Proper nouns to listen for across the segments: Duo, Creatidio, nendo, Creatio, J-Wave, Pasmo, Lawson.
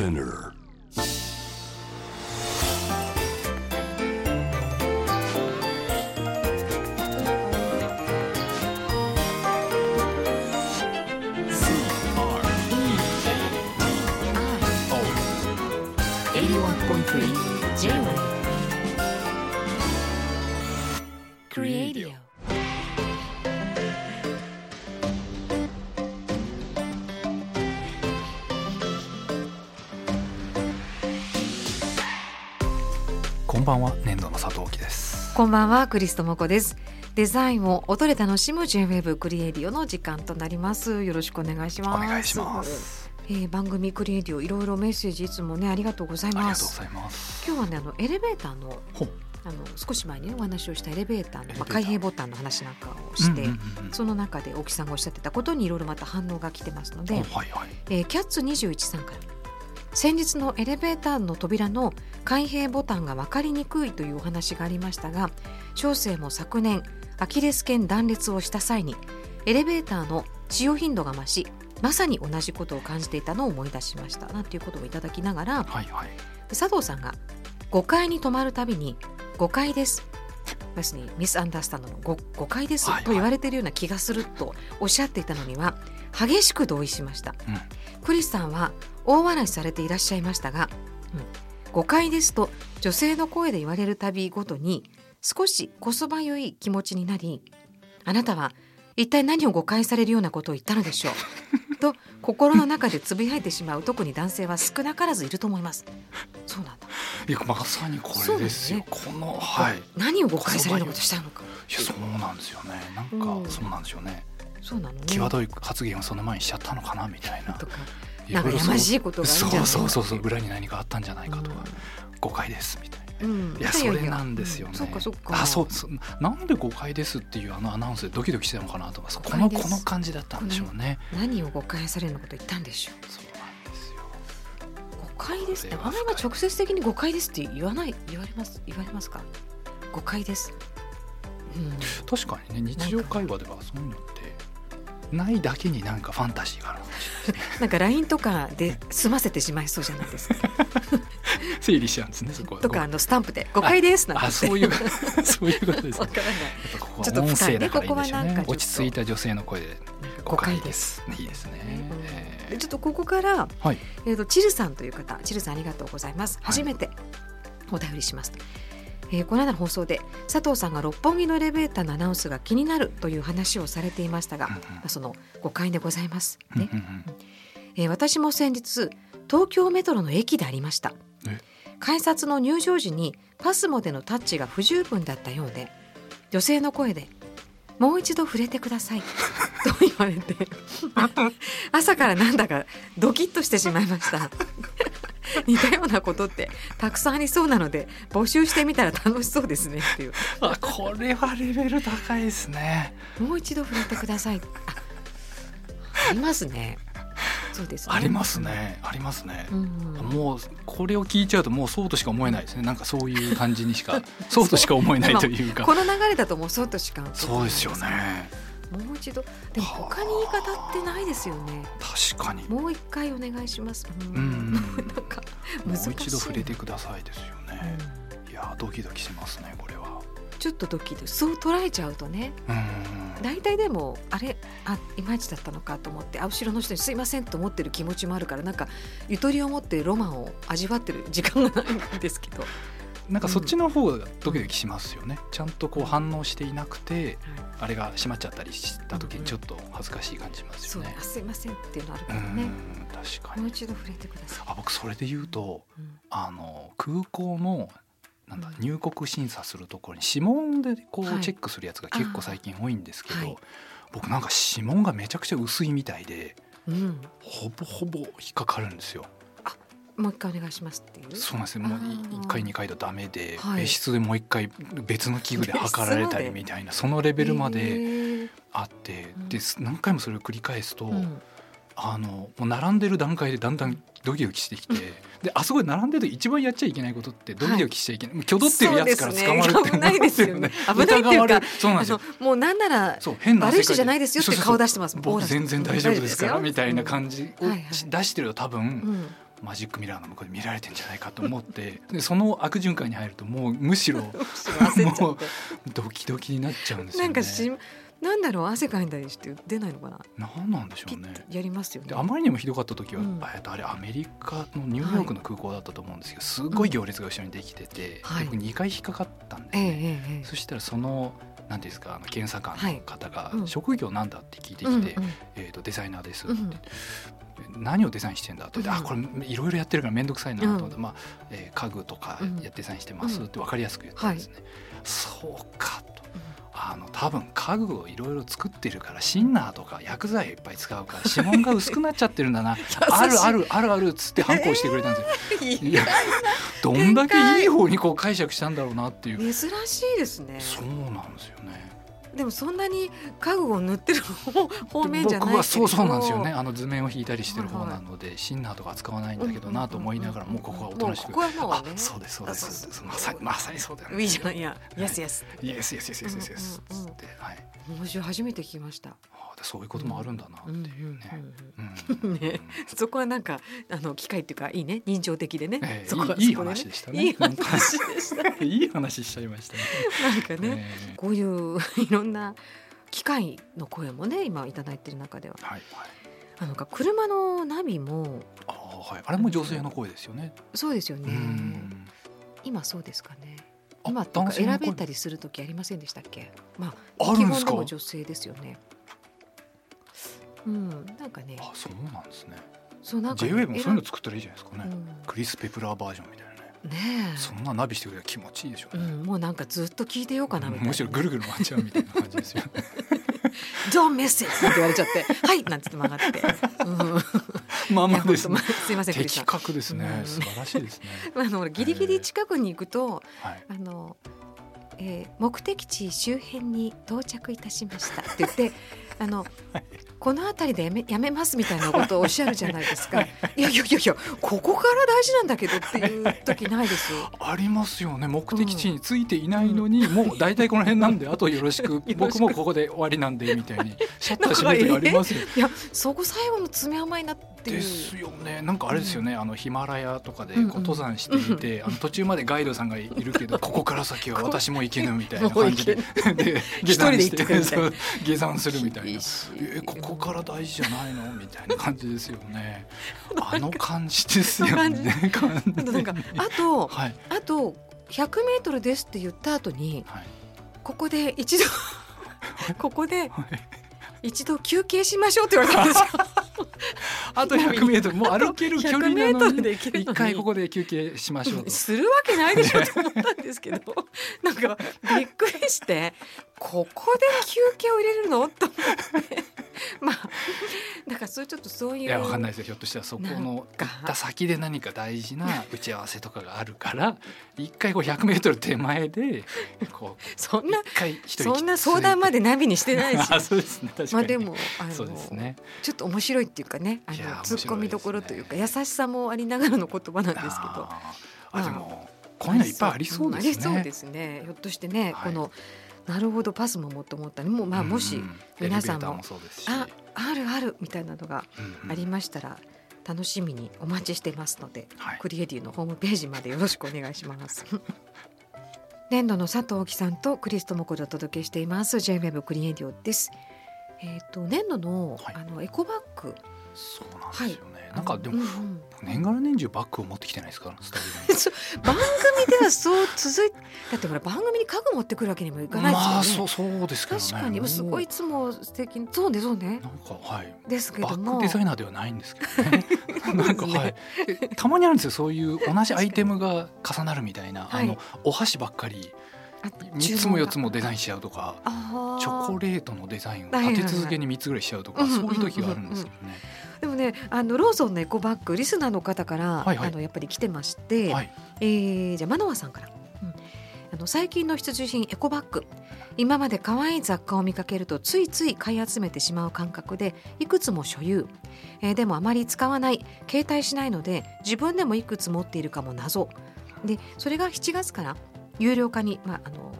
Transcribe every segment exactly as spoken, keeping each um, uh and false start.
Spinner. C R E A T I O. eighty-one point three J-Wave. Creatio.こんばんは、nendoの佐藤貴です。こんばんは、クリストモコです。デザインを音で楽しむ J-Wave クリエイディオの時間となります。よろしくお願いします。お願いします。えー、番組クリエイディオいろいろメッセージいつもねありがとうございます。ありがとうございます。今日はねあのエレベーターのあの少し前に、ね、お話をしたエレベーターの、まあ、開閉ボタンの話なんかをして、うんうんうんうん、その中で大木さんがおっしゃってたことにいろいろまた反応が来てますので、はいはいえー、キャッツにじゅういちさんから、先日のエレベーターの扉の開閉ボタンが分かりにくいというお話がありましたが、小生も昨年アキレス腱断裂をした際にエレベーターの使用頻度が増し、まさに同じことを感じていたのを思い出しましたなということをいただきながら、はいはい、佐藤さんがごかいに泊まるたびにごかいですまさにミスアンダースタンドの 5, 5階ですと言われているような気がするとおっしゃっていたのには激しく同意しました、うん、クリスさんは大笑いされていらっしゃいましたが、うん、ごかいですと女性の声で言われるたびごとに少しこそばゆい気持ちになり、あなたは一体何を誤解されるようなことを言ったのでしょうと心の中でつぶやいてしまう特に男性は少なからずいると思います。そうなんだ。いやまさにこれですよ。ね、この、はい、何を誤解されるようなことしたのか。いやそうなんですよね。なんかそうなんですよね。そうなのね。際どい発言をその前にしちゃったのかなみたいな。とかなんかやましいことがあるんじゃないか。そうそうそうそう、裏に何かあったんじゃないかとか、うん、誤解ですみたいな。うん、いやそれなんですよね。なんで誤解ですっていうあのアナウンスでドキドキしてたのかなとか、このこの感じだったんでしょうね。何を誤解されるのこと言ったんでしょう。そうなんですよ。誤解ですってあんまり直接的に誤解ですって言わない言われます言われますか。誤解です、うん、確かにね、日常会話ではそういうのってないだけになんかファンタジーがあるのかもしれないですね。なんか ライン とかで済ませてしまいそうじゃないですか。整理しちゃうんですね。そこはとかあのスタンプで誤解ですなんて、ああそういうそういうことですね。ちょっと音声だからいいんでしょうね。落ち着いた女性の声で誤解です。いいですね。うん、ちょっとここから、はい、えーとチルさんという方、チルさんありがとうございます。初めてお便りします。はい、えー、この間の放送で佐藤さんが六本木のエレベーターのアナウンスが気になるという話をされていましたが、うんうん、まあ、その誤解でございます、ね、うんうんうん、えー、私も先日東京メトロの駅でありました。改札の入場時にパスモでのタッチが不十分だったようで、女性の声でもう一度触れてくださいと言われて朝からなんだかドキッとしてしまいました似たようなことってたくさんありそうなので募集してみたら楽しそうですねっていうあ、これはレベル高いですね。もう一度触れてください、 あ, ありますね。そうですね、ありますね、ありますね、うんうん、もうこれを聞いちゃうともうそうとしか思えないですね。なんかそういう感じにしかそうとしか思えないというか、まあ、この流れだともうそうとしか思えないですね。そうですよね。もう一度でも他に言い方ってないですよね。確かにもう一回お願いします、うんうん、なんか難しい。もう一度触れてくださいですよね、うん、いやドキドキしますね。これはちょっとドキドキ、そう捉えちゃうとね、だいたいでもあれあいまいちだったのかと思って、あ後ろの人にすいませんと思ってる気持ちもあるから、なんかゆとりを持ってロマンを味わってる時間がないんですけどなんかそっちの方がドキドキしますよね、うん、ちゃんとこう反応していなくて、うん、あれが閉まっちゃったりした時にちょっと恥ずかしい感じしますよね、うんうん、そうすいませんっていうのあるからね。うん、確かにもう一度触れてください。あ、僕それで言うと、うん、あの空港のなんだ入国審査するところに指紋でこうチェックするやつが結構最近多いんですけど、はい、僕なんか指紋がめちゃくちゃ薄いみたいで、うん、ほぼほぼ引っかかるんですよ。あ、もう一回お願いしますっていう。そうなんですね。もういっかいにかいとダメで、はい、別室でもういっかい別の器具で測られたりみたいなそのレベルまであって、うん、で何回もそれを繰り返すと、うん、あのもう並んでる段階でだんだんドキドキしてきて、であそこで並んでると一番やっちゃいけないことってドキドキしちゃいけない、はい、挙動ってるやつから捕まるって、ね、危ないですよね。危ないっていうか、そうなんですよ。もうなんなら悪い人じゃないですよって顔出してます。そうそうそう、僕全然大丈夫ですからみたいな感じを出してると多分、うんはいはい、マジックミラーの向こうで見られてんじゃないかと思ってでその悪循環に入るともうむしろもうドキドキになっちゃうんですよね。なんかしなんだろう汗かいたりして出ないのかな。なんなんでしょうね。やりますよね。であまりにもひどかった時は、うん、あれアメリカのニューヨークの空港だったと思うんですけど、すごい行列が後ろにできてて、はい、僕にかい引っかかったんで、ねはい、そしたらそのなんていうんですかあの検査官の方が、はいうん、職業なんだって聞いてきて、うんうんえー、とデザイナーですって、うんうん、何をデザインしてんだって、うん、あこれいろいろやってるからめんどくさいなと思って、うんまあえー、家具とかデザインしてますって分かりやすく言ったんですね、うんはい、そうかとあの多分家具をいろいろ作ってるからシンナーとか薬剤をいっぱい使うから指紋が薄くなっちゃってるんだなあるあるあるあるっつって反抗してくれたんですよ、えー、いやどんだけいい方にこう解釈したんだろうなっていう珍しいですね。そうなんですよね。でもそんなに家具を塗ってる方面じゃない僕はそうそうなんですよね。あの図面を引いたりしてる方なのでシンナーとか使わないんだけどなと思いながらもうここはおとなしく、うんうんうん、ここはもうねあそうですそうですまさにまさにそうだよねいいじゃんいやイエスイエスイエスイエスイエスイエスって面白い初めて聞きました。あそういうこともあるんだなっていうね。そこはなんかあの機会っていうかいいね人情的でね、えー、そこはそこでねいい話でしたね。いい話でしたいい話しちゃいましたね。なんかね、えー、こういういろいろんな機械の声もね今いただいている中では、はいはい、あのか車のナビも あ,、はい、あれも女性の声ですよね。そうですよね。うん今そうですかね。今とか選べたりする時ありませんでしたっけ。まあ、あ基本でも女性ですよね。うんなんかねあそうなんですね。そうなんか J-Wave もそういうの作ったらいいじゃないですかね、うん、クリス・ペプラーバージョンみたいなね、えそんなナビしてくれたら気持ちいいでしょうね、うん、もうなんかずっと聞いてようかなみたいな、うん、むしろぐるぐる回っちゃうみたいな感じですよねDon't miss it って言われちゃってはいなんつって曲がって、うん、まあまあですねすいません的確ですね、うん、素晴らしいですねあのギリギリ近くに行くと、えーあのえー、目的地周辺に到着いたしましたって言ってあの、はい、この辺りでや め, やめますみたいなことをおっしゃるじゃないですかいやいやいやいやここから大事なんだけどっていう時ないですよありますよね。目的地についていないのに、うん、もう大体この辺なんであとよろしく僕もここで終わりなんでみたいにシャッター閉める時ありますよ、えー、いやそこ最後の詰め甘いなっていうですよね。なんかあれですよね、うん、あのヒマラヤとかでこう登山していて、うんうん、あの途中までガイドさんがいるけどここから先は私も行けぬみたいな感じで一人で行ってくるみたいな下山するみたいなえここから大事じゃないのみたいな感じですよねあの感じですよねなんかあと、はい、あとひゃくメートルですって言った後に、はい、ここで一度ここで一度休憩しましょうって言われたんですよあとひゃくメートルもう歩ける距離なのにいっかいここで休憩しましょうとするわけないでしょと思ったんですけどなんかびっくりしてここで休憩を入れるのと思ってまあだからそれちょっとそういういや分かんないですよ。ひょっとしたらそこの行った先で何か大事な打ち合わせとかがあるから一回こうひゃくメートル手前でこうそんなそんな相談までナビにしてないしあそうですね確かにまあでもあのそうですねちょっと面白いっていうかねあの突っ込みどころというか優しさもありながらの言葉なんですけどああでもこういうのいっぱいありそうですね。ありそうですね。ひょっとしてね、はい、このなるほどパスももっと思ったら も,、まあ、もし皆さん も,、うん、もああるあるみたいなのがありましたら、うん、楽しみにお待ちしてますので、はい、クリエイティのホームページまでよろしくお願いします粘土の佐藤貴さんとクリストモコでお届けしています J-Wave クリエイティです。えー、と粘土 の,、はい、あのエコバッグそうなんですよね、はい、なんかでも、うんうん、年がら年中バッグを持ってきてないですかスタジオに番組ではそう続いだってほら番組に家具持ってくるわけにもいかないですよね。まあそうそうですけどね確かにすごいいつも素敵そうねそうねなんか、はい、ですけどもバッグデザイナーではないんですけどねなんか、はい、たまにあるんですよそういう同じアイテムが重なるみたいなあの、はい、お箸ばっかりみっつもよっつもデザインしちゃうとかチョコレートのデザインを立て続けにみっつぐらいしちゃうとか、はいはいはい、そういう時があるんですけどね、うんうんうんうん、でもねあのローソンのエコバッグリスナーの方から、はいはい、あのやっぱり来てまして、はいえー、じゃあマノワさんから、うん、あの最近の必需品エコバッグ今まで可愛い雑貨を見かけるとついつい買い集めてしまう感覚でいくつも所有、えー、でもあまり使わない携帯しないので自分でもいくつ持っているかも謎でそれがしちがつから有料化に、まあ、あの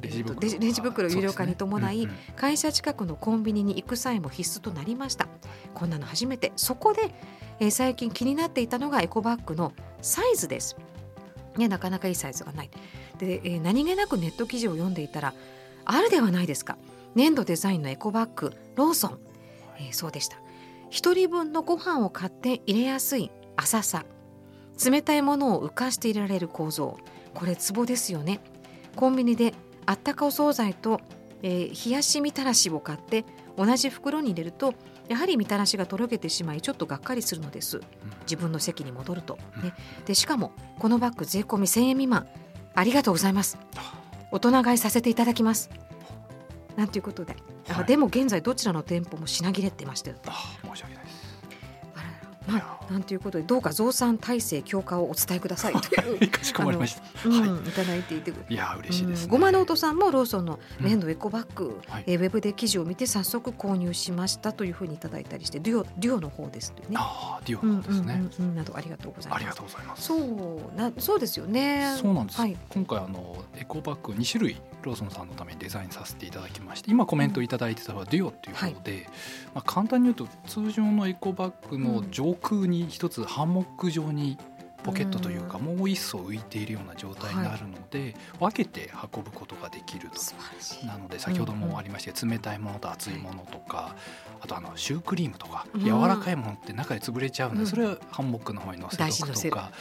レジ袋、レジ袋有料化に伴い、会社近くのコンビニに行く際も必須となりました。こんなの初めて。そこで、えー、最近気になっていたのがエコバッグのサイズです、ね、なかなかいいサイズがないで、えー、何気なくネット記事を読んでいたら、あるではないですか、粘土デザインのエコバッグローソン、えー、そうでした。ひとりぶんのご飯を買って入れやすい浅さ、冷たいものを浮かして入れられる構造、これツボですよね。コンビニであったかお惣菜と、えー、冷やしみたらしを買って同じ袋に入れると、やはりみたらしがとろけてしまい、ちょっとがっかりするのです。自分の席に戻ると、ね、でしかもこのバッグ税込みせんえん未満、ありがとうございます、大人買いさせていただきますなんていうことで、はい、でも現在どちらの店舗も品切れってましたよ。あ、申し訳ないです。あら、まあ、なんていうことで、どうか増産体制強化をお伝えくださいというかしこまりました、うん、はい、いただいていて、いや嬉しいですね。ごまのおとさんもローソンの粘土エコバッグ、うん、はい、えウェブで記事を見て早速購入しましたというふうにいただいたりして、デュオ、デュオの方ですというね、あデュオの方ですね、うんうんうん、などありがとうございます。ありがとうございます。そうな、そうですよね。そうなんです、はい、今回あのエコバッグにしゅるいローソンさんのためにデザインさせていただきまして、今コメントいただいてたのはデュオっていうことで、うん、はい、まあ、簡単に言うと通常のエコバッグの上空に一つハンモック状にポケットというか、うん、もう一層浮いているような状態になるので、はい、分けて運ぶことができると。なので先ほどもありまして、うん、冷たいものと熱いものとか、あとあのシュークリームとか、うん、柔らかいものって中で潰れちゃうので、うん、それをハンモックの方に乗せとくとか、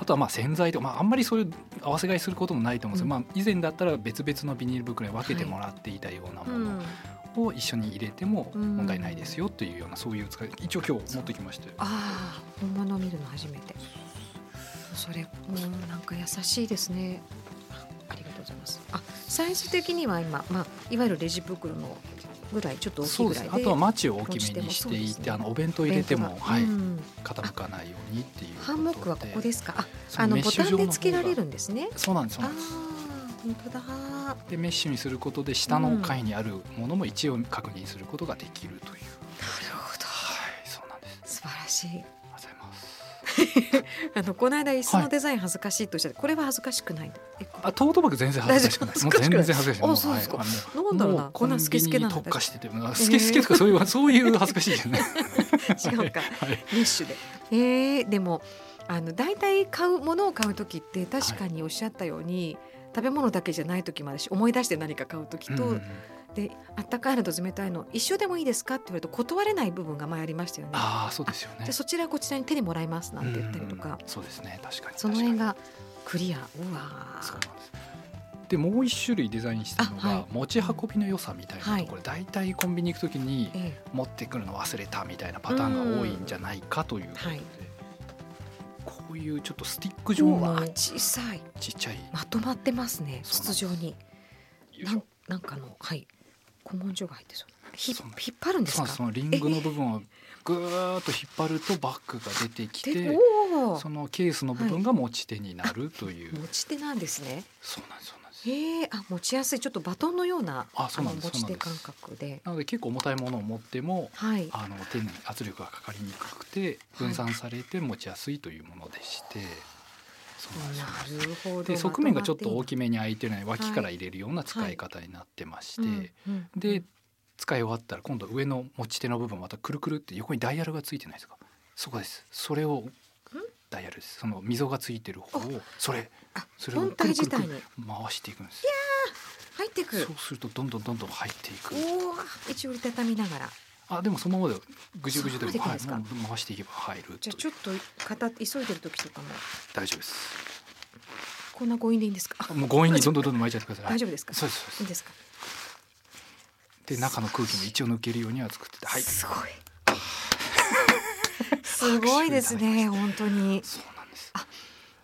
あとはまあ洗剤とか、まあ、あんまりそういう合わせ買いすることもないと思うんですけど、うん、まあ、以前だったら別々のビニール袋に分けてもらっていたようなものを一緒に入れても問題ないですよというような、そういう使い一応今日持ってきまして、ああ本物を見るの初めて。それもなんか優しいですね。ありがとうございます。あ、サイズ的には今、まあ、いわゆるレジ袋のぐらいちょっと大きいぐらい で, であとはマチを大きめにしていて、ね、あのお弁当入れても、はい、うん、傾かないようにっていうことで。ハンモックはここですか。あ、あのボタンでつけられるんですね。そうなんです。あ、本当だ。でメッシュにすることで下の階にあるものも一応確認することができるという、うん、なるほど、はい、そうなんです。素晴らしい。ありがとうございます。あのこの間椅子のデザイン恥ずかしいとおっしゃって、はい、これは恥ずかしくない。あ、トートバッグ全然恥ずかしくない。もう全然恥ずかしくない。あ、そうですか。なんだろうな、こんなスケスケなんだ。コンビニに特化してて、スケスケとかそういう、そういう恥ずかしいじゃない。違うか、はい、メッシュで、えー、でもあの大体買うものを買うときって、確かにおっしゃったように、はい、食べ物だけじゃないときもあるし、思い出して何か買うときと、うんうん、であったかいのと冷たいの一緒でもいいですかって言われると断れない部分が前ありましたよね。ああ、そうですよね。じゃあそちらこちらに手にもらいますなんて言ったりとか。そうですね、確かに。その辺がクリア。うわ、そうなんです。でもう一種類デザインしたのが、はい、持ち運びの良さみたいなところ、はい、だいたいコンビニ行くときに持ってくるの忘れたみたいなパターンが多いんじゃないかということで、はい、こういうちょっとスティック状の小さいちっちゃいまとまってますね。筒状になんなんかの、はい、古文書が入ってそう。引っ張るんですか。そのリングの部分をぐーっと引っ張るとバッグが出てきて、そのケースの部分が持ち手になるという、はい、持ち手なんですね。そうなんです、そうなんです。へー、あ、持ちやすい、ちょっとバトンのような、あ、そうなんです、あの持ち手感覚で、なので結構重たいものを持っても、はい、あの手に圧力がかかりにくくて分散されて持ちやすいというものでして、はい、そうなんです。なるほど。で側面がちょっと大きめに開いてるので脇から入れるような使い方になってまして、はいはい、うんうん、で使い終わったら今度上の持ち手の部分またくるくるって横にダイヤルがついてないですか。そこです。それをダイヤルです。その溝がついてる方をそれそれをくるくる回していくんです。いや入っていく。そうするとどんどんどんどん入っていく。お、一応折りたたみながら。あ、でもそのままでぐじゅぐじゅで、はい、回していけば入るという。じゃあちょっと片急いでる時とかも大丈夫です。こんな強引でいいんですか。もう強引にどんどんどんどん巻いちゃってください。大丈夫ですか。そうです、そうです。いいですか。で中の空気も一応抜けるようには作ってて、はい、すごいすごいですね本当に。そうなんです。あ、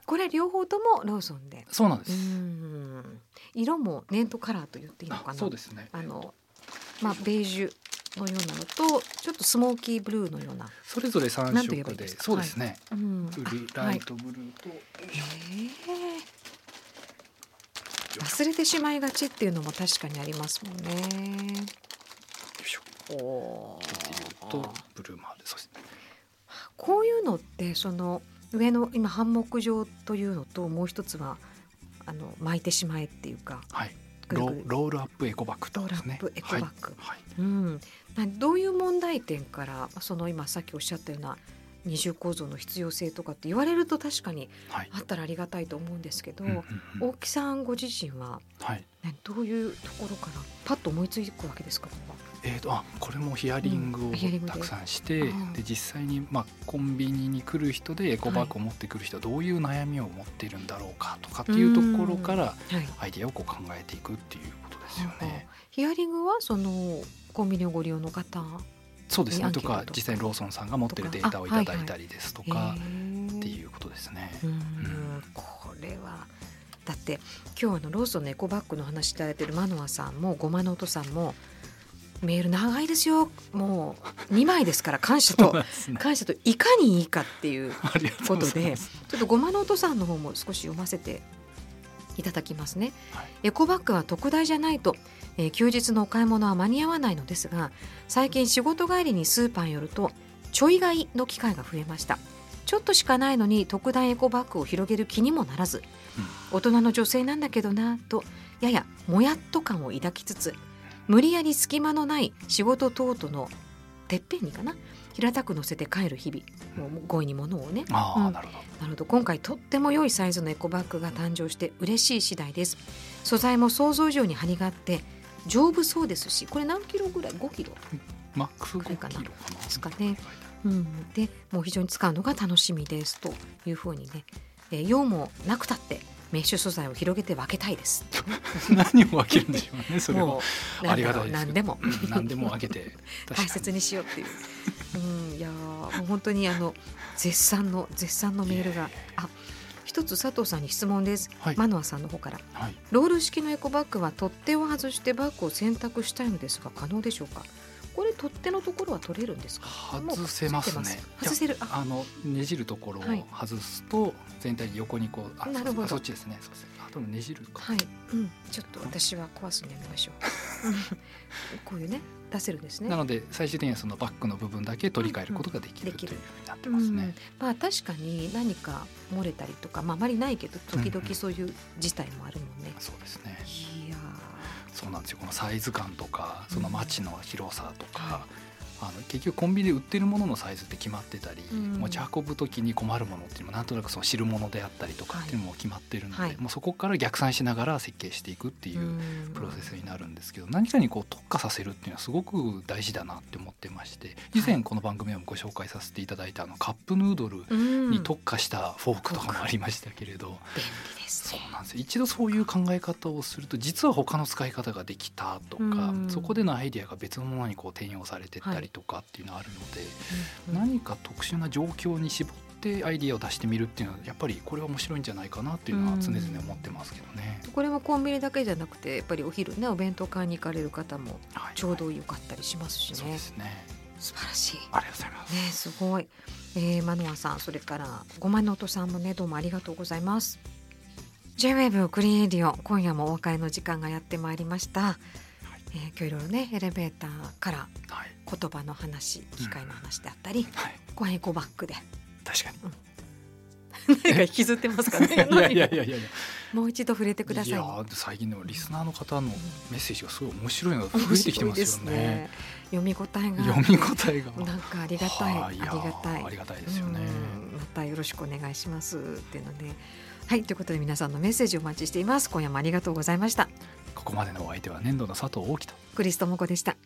これ両方ともローソンで。そうなんです。うん、色もネントカラーと言っていいのかな。そうですね。あの、まあ、ベージュのようなのとちょっとスモーキーブルーのような、それぞれさん色 で, でそうですね、はい、うん、ブルーライトブルーと、はい、えー、忘れてしまいがちっていうのも確かにありますもんね。よいしょ。おーとブルーマーで、そうですね。こういうのってその上の今ハンモック状というのともう一つはあの巻いてしまえっていうか、はい、くるくる ロ, ロールアップエコバッグですね。ロールアップエコバッグ、はいはい、うん、どういう問題点からその今さっきおっしゃったような二重構造の必要性とかって言われると確かにあったらありがたいと思うんですけど、はい、うんうんうん、大木さんご自身は、ね、どういうところからパッと思いつくわけですか。えー、とあこれもヒアリングをたくさんして、うん、で, で実際に、まあ、コンビニに来る人でエコバッグを持ってくる人はどういう悩みを持っているんだろうかとかっていうところからアイデアをこう考えていくっていうことですよね、はい、ヒアリングはそのコンビニをご利用の方、そうですね、とか実際にローソンさんが持っているデータをいただいたりですとか、はいはい、っていうことですね。うん、うん、これはだって今日あのローソンのエコバッグの話いただいているマノアさんもごまの音さんもメール長いですよ、もうにまいですから感謝と、ね、感謝といかにいいかっていうことでちょっとごまの音さんの方も少し読ませていただきますね、はい、エコバッグは特大じゃないと、えー、休日のお買い物は間に合わないのですが、最近仕事帰りにスーパーに寄るとちょい買いの機会が増えました。ちょっとしかないのに特大エコバッグを広げる気にもならず、うん、大人の女性なんだけどなとややもやっと感を抱きつつ、無理やり隙間のない仕事等々のてっぺんにかな平たく乗せて帰る日々、もう強引に物をね、あ、うん、なるほど、なるほど、今回とっても良いサイズのエコバッグが誕生して嬉しい次第です。素材も想像以上に張りがあって丈夫そうですし、これ何キロぐらい、ごキロマックスごキロかなですかね、うん、でもう非常に使うのが楽しみですというふうにね、えー、用もなくたってメッシュ素材を広げて分けたいです何を分けるんでしょうね、それもありがたいですけど、何でも何でも分けて大切にしようっていううん、いやもう本当にあの絶賛の絶賛のメールが、あ、一つ佐藤さんに質問です、はい、マノアさんの方から、はい、ロール式のエコバッグは取っ手を外してバッグを選択したいのですが可能でしょうか。これ取っ手のところは取れるんですか。外せますね。外せる。あ、あのねじるところを外すと、はい、全体に横にこう、あ、なるほど、そっちですね。そうですね。あとねじるか。はい。うん。ちょっと私は壊すのやめましょう。こういうね出せるんですね。なので最終的にはそのバッグの部分だけ取り替えることができる、うん、というふうになってますね。うん、まあ確かに何か漏れたりとか、まああまりないけど時々そういう事態もあるもんね。うんうん、そうですね。いや。そうなんですよ、このサイズ感とかその街の広さとか、うん、あの結局コンビニで売ってるもののサイズって決まってたり、うん、持ち運ぶ時に困るものっていうのもなんとなくその知るものであったりとかっていうのも決まってるので、はい、もうそこから逆算しながら設計していくっていうプロセスになるんですけど、うん、何かにこう特化させるっていうのはすごく大事だなって思ってまして、以前この番組でもご紹介させていただいたあのカップヌードルに特化したフォークとかもありましたけれど、うん、便利ですね。そうなんですよ、一度そういう考え方をすると実は他の使い方ができたとか、うん、そこでのアイデアが別のものにこう転用されてったりとかっていうのがあるので、はい、うんうん、何か特殊な状況に絞ってアイデアを出してみるっていうのはやっぱりこれは面白いんじゃないかなっていうのは常々思ってますけどね、うん、これもコンビニだけじゃなくてやっぱりお昼ねお弁当買いに行かれる方もちょうどよかったりしますしね、はいはい、そうですね、素晴らしい、ありがとうございます、ね、すごい、えー、マノアさん、それからごまの音さんもねどうもありがとうございます。J-ウェーブ クリエイディオ、今夜もお別れの時間がやってまいりました、はい、えー、今日いろいろねエレベーターから言葉の話、はい、機械の話であったり、ご飯エコバッグで確かに、うん、何か引きずってますかねいやいやいやいや、もう一度触れてください。いや最近でもリスナーの方のメッセージがすごい面白いのが増えてきてますよ ね, ね読み応えが読み応えがなんかありがたい、はあ、ありがたいありがたいですよね。またよろしくお願いしますっていうので、はい、ということで皆さんのメッセージをお待ちしています。今夜もありがとうございました。ここまでのお相手はnendoの佐藤大樹とクリストモコでした。